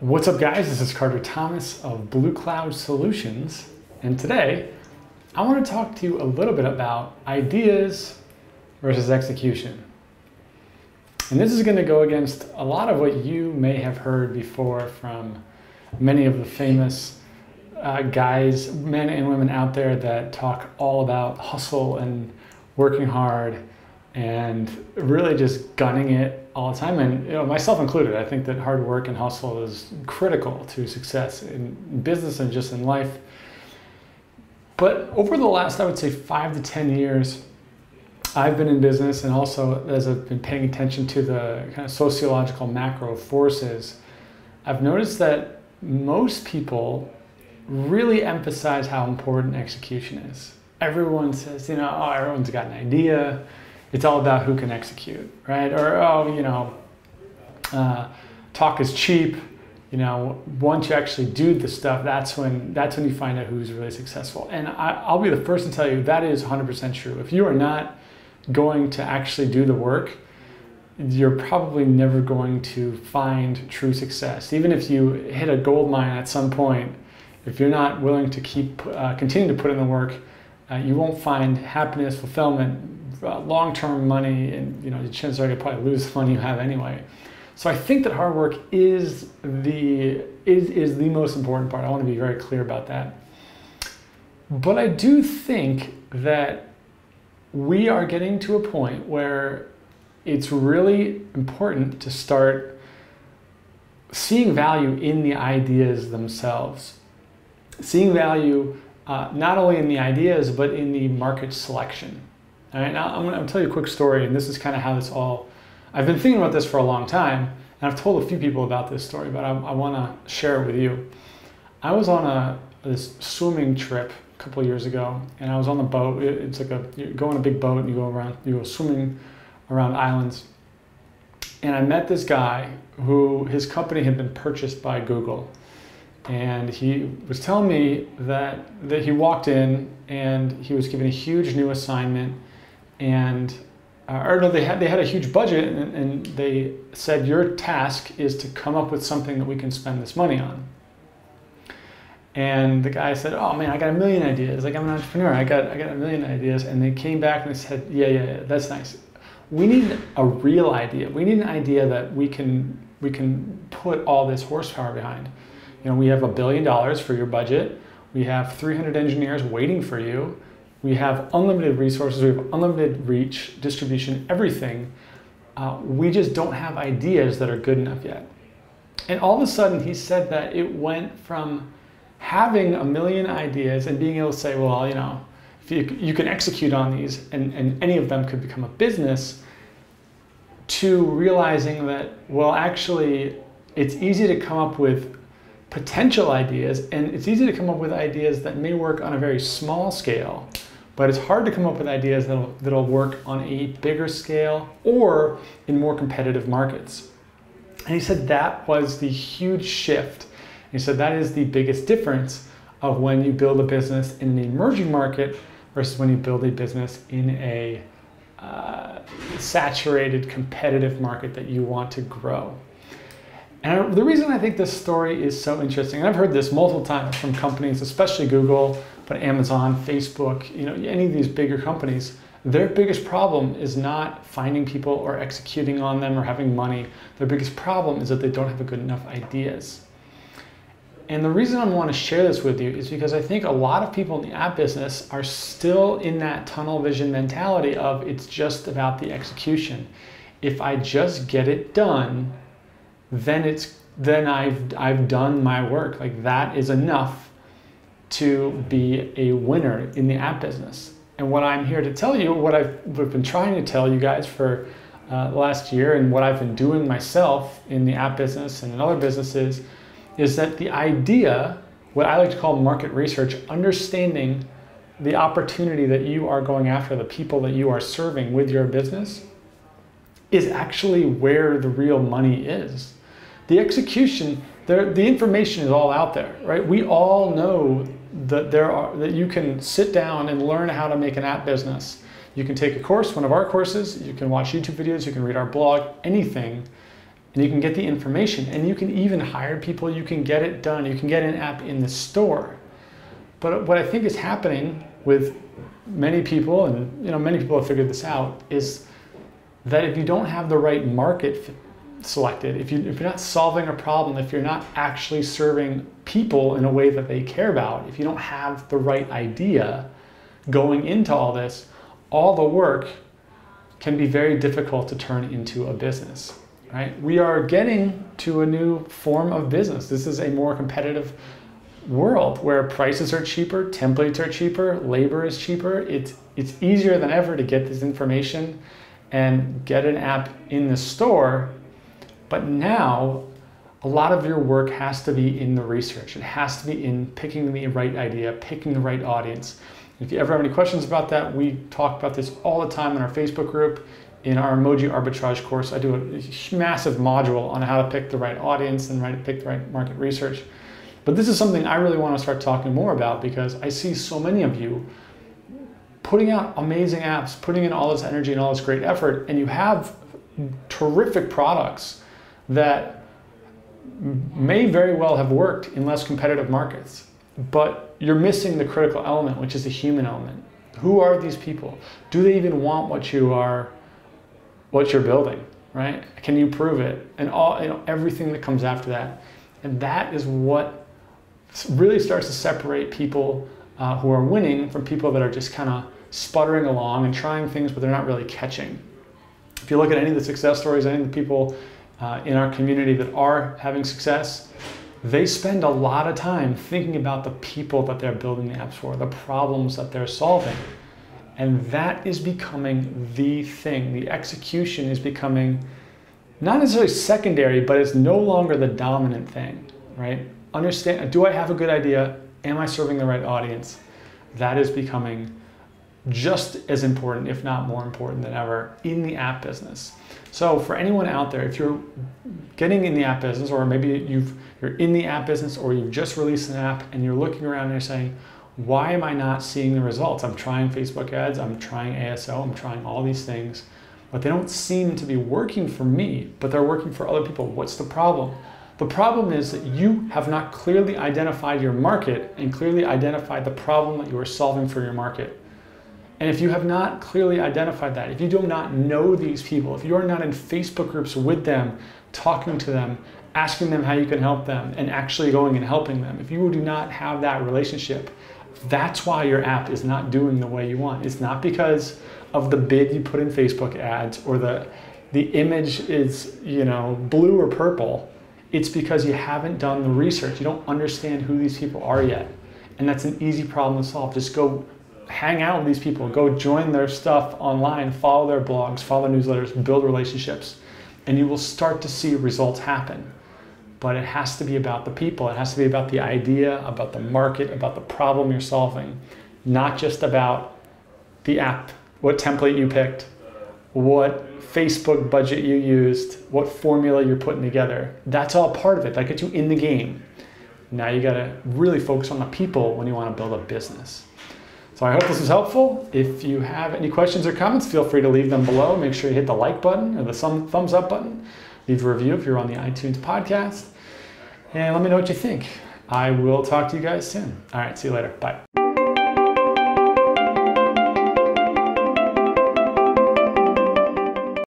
What's up guys, this is Carter Thomas of Blue Cloud Solutions, and today I want to talk to you a little bit about ideas versus execution. And this is going to go against a lot of what you may have heard before from many of the famous guys, men and women out there that talk all about hustle and working hard and really just gunning it all the time, and myself included. I think that hard work and hustle is critical to success in business and just in life. But over the last, I would say, 5 to 10 years, I've been in business, and also as I've been paying attention to the kind of sociological macro forces, I've noticed that most people really emphasize how important execution is. Everyone says, oh, everyone's got an idea. It's all about who can execute, right? Or, talk is cheap. Once you actually do the stuff, that's when you find out who's really successful. And I'll be the first to tell you that is 100% true. If you are not going to actually do the work, you're probably never going to find true success. Even if you hit a gold mine at some point, if you're not willing to continue to put in the work, you won't find happiness, fulfillment, long-term money, and the chances are you'll probably lose the money you have anyway. So I think that hard work is the most important part. I want to be very clear about that. But I do think that we are getting to a point where it's really important to start seeing value in the ideas themselves, seeing value not only in the ideas but in the market selection. All right, now I'm going to tell you a quick story, and this is kind of how this all, I've been thinking about this for a long time, and I've told a few people about this story, but I want to share it with you. I was on this swimming trip a couple of years ago, and I was on the boat. It's like you go on a big boat and you go swimming around islands. And I met this guy who, his company had been purchased by Google. And he was telling me that he walked in and he was given a huge new assignment. And they had a huge budget, and they said, your task is to come up with something that we can spend this money on. And the guy said, oh man, I got a million ideas. Like, I'm an entrepreneur, I got a million ideas. And they came back and they said, yeah, that's nice. We need a real idea. We need an idea that we can put all this horsepower behind. We have $1 billion for your budget. We have 300 engineers waiting for you. We have unlimited resources, we have unlimited reach, distribution, everything. We just don't have ideas that are good enough yet. And all of a sudden he said that it went from having a million ideas and being able to say, well, if you can execute on these and any of them could become a business, to realizing that, well, actually, it's easy to come up with potential ideas, and it's easy to come up with ideas that may work on a very small scale, but it's hard to come up with ideas that'll work on a bigger scale or in more competitive markets. And he said that was the huge shift. He said that is the biggest difference of when you build a business in an emerging market versus when you build a business in a saturated, competitive market that you want to grow. And the reason I think this story is so interesting, and I've heard this multiple times from companies, especially Google, but Amazon, Facebook, any of these bigger companies, their biggest problem is not finding people or executing on them or having money. Their biggest problem is that they don't have good enough ideas. And the reason I want to share this with you is because I think a lot of people in the app business are still in that tunnel vision mentality of it's just about the execution. If I just get it done, then I've done my work. Like, that is enough to be a winner in the app business. And what I'm here to tell you, what I've been trying to tell you guys for the last year, and what I've been doing myself in the app business and in other businesses, is that the idea, what I like to call market research, understanding the opportunity that you are going after, the people that you are serving with your business, is actually where the real money is. The execution, the information is all out there, right? We all know that that you can sit down and learn how to make an app business. You can take a course, one of our courses, you can watch YouTube videos, you can read our blog, anything, and you can get the information, and you can even hire people, you can get it done, you can get an app in the store. But what I think is happening with many people, and many people have figured this out, is that if you don't have the right market selected, if you're not solving a problem, if you're not actually serving people in a way that they care about, if you don't have the right idea going into all this, all the work can be very difficult to turn into a business, right? We are getting to a new form of business. This is a more competitive world where prices are cheaper, templates are cheaper, labor is cheaper. It's easier than ever to get this information and get an app in the store. But now, a lot of your work has to be in the research. It has to be in picking the right idea, picking the right audience. If you ever have any questions about that, we talk about this all the time in our Facebook group, in our emoji arbitrage course. I do a massive module on how to pick the right audience and how to pick the right market research. But this is something I really want to start talking more about, because I see so many of you putting out amazing apps, putting in all this energy and all this great effort, and you have terrific products that may very well have worked in less competitive markets. But you're missing the critical element, which is the human element. Who are these people? Do they even want what you're building, right? Can you prove it? And all, everything that comes after that. And that is what really starts to separate people who are winning from people that are just kind of sputtering along and trying things, but they're not really catching. If you look at any of the success stories, any of the people in our community that are having success, they spend a lot of time thinking about the people that they're building the apps for, the problems that they're solving. And that is becoming the thing. The execution is becoming not necessarily secondary, but it's no longer the dominant thing, right? Understand, do I have a good idea? Am I serving the right audience? That is becoming just as important, if not more important than ever, in the app business. So for anyone out there, if you're getting in the app business, or maybe you're in the app business, or you've just released an app and you're looking around and you're saying, why am I not seeing the results? I'm trying Facebook ads, I'm trying ASO, I'm trying all these things, but they don't seem to be working for me, but they're working for other people. What's the problem? The problem is that you have not clearly identified your market and clearly identified the problem that you are solving for your market. And if you have not clearly identified that, if you do not know these people, if you are not in Facebook groups with them, talking to them, asking them how you can help them, and actually going and helping them, if you do not have that relationship, that's why your app is not doing the way you want. It's not because of the bid you put in Facebook ads or the image is, blue or purple. It's because you haven't done the research. You don't understand who these people are yet. And that's an easy problem to solve. Just go hang out with these people, go join their stuff online, follow their blogs, follow their newsletters, build relationships, and you will start to see results happen. But it has to be about the people. It has to be about the idea, about the market, about the problem you're solving, not just about the app, what template you picked, what Facebook budget you used, what formula you're putting together. That's all part of it. That gets you in the game. Now you gotta really focus on the people when you wanna build a business. So I hope this was helpful. If you have any questions or comments, feel free to leave them below. Make sure you hit the like button or the thumbs up button. Leave a review if you're on the iTunes podcast. And let me know what you think. I will talk to you guys soon. All right, see you later. Bye.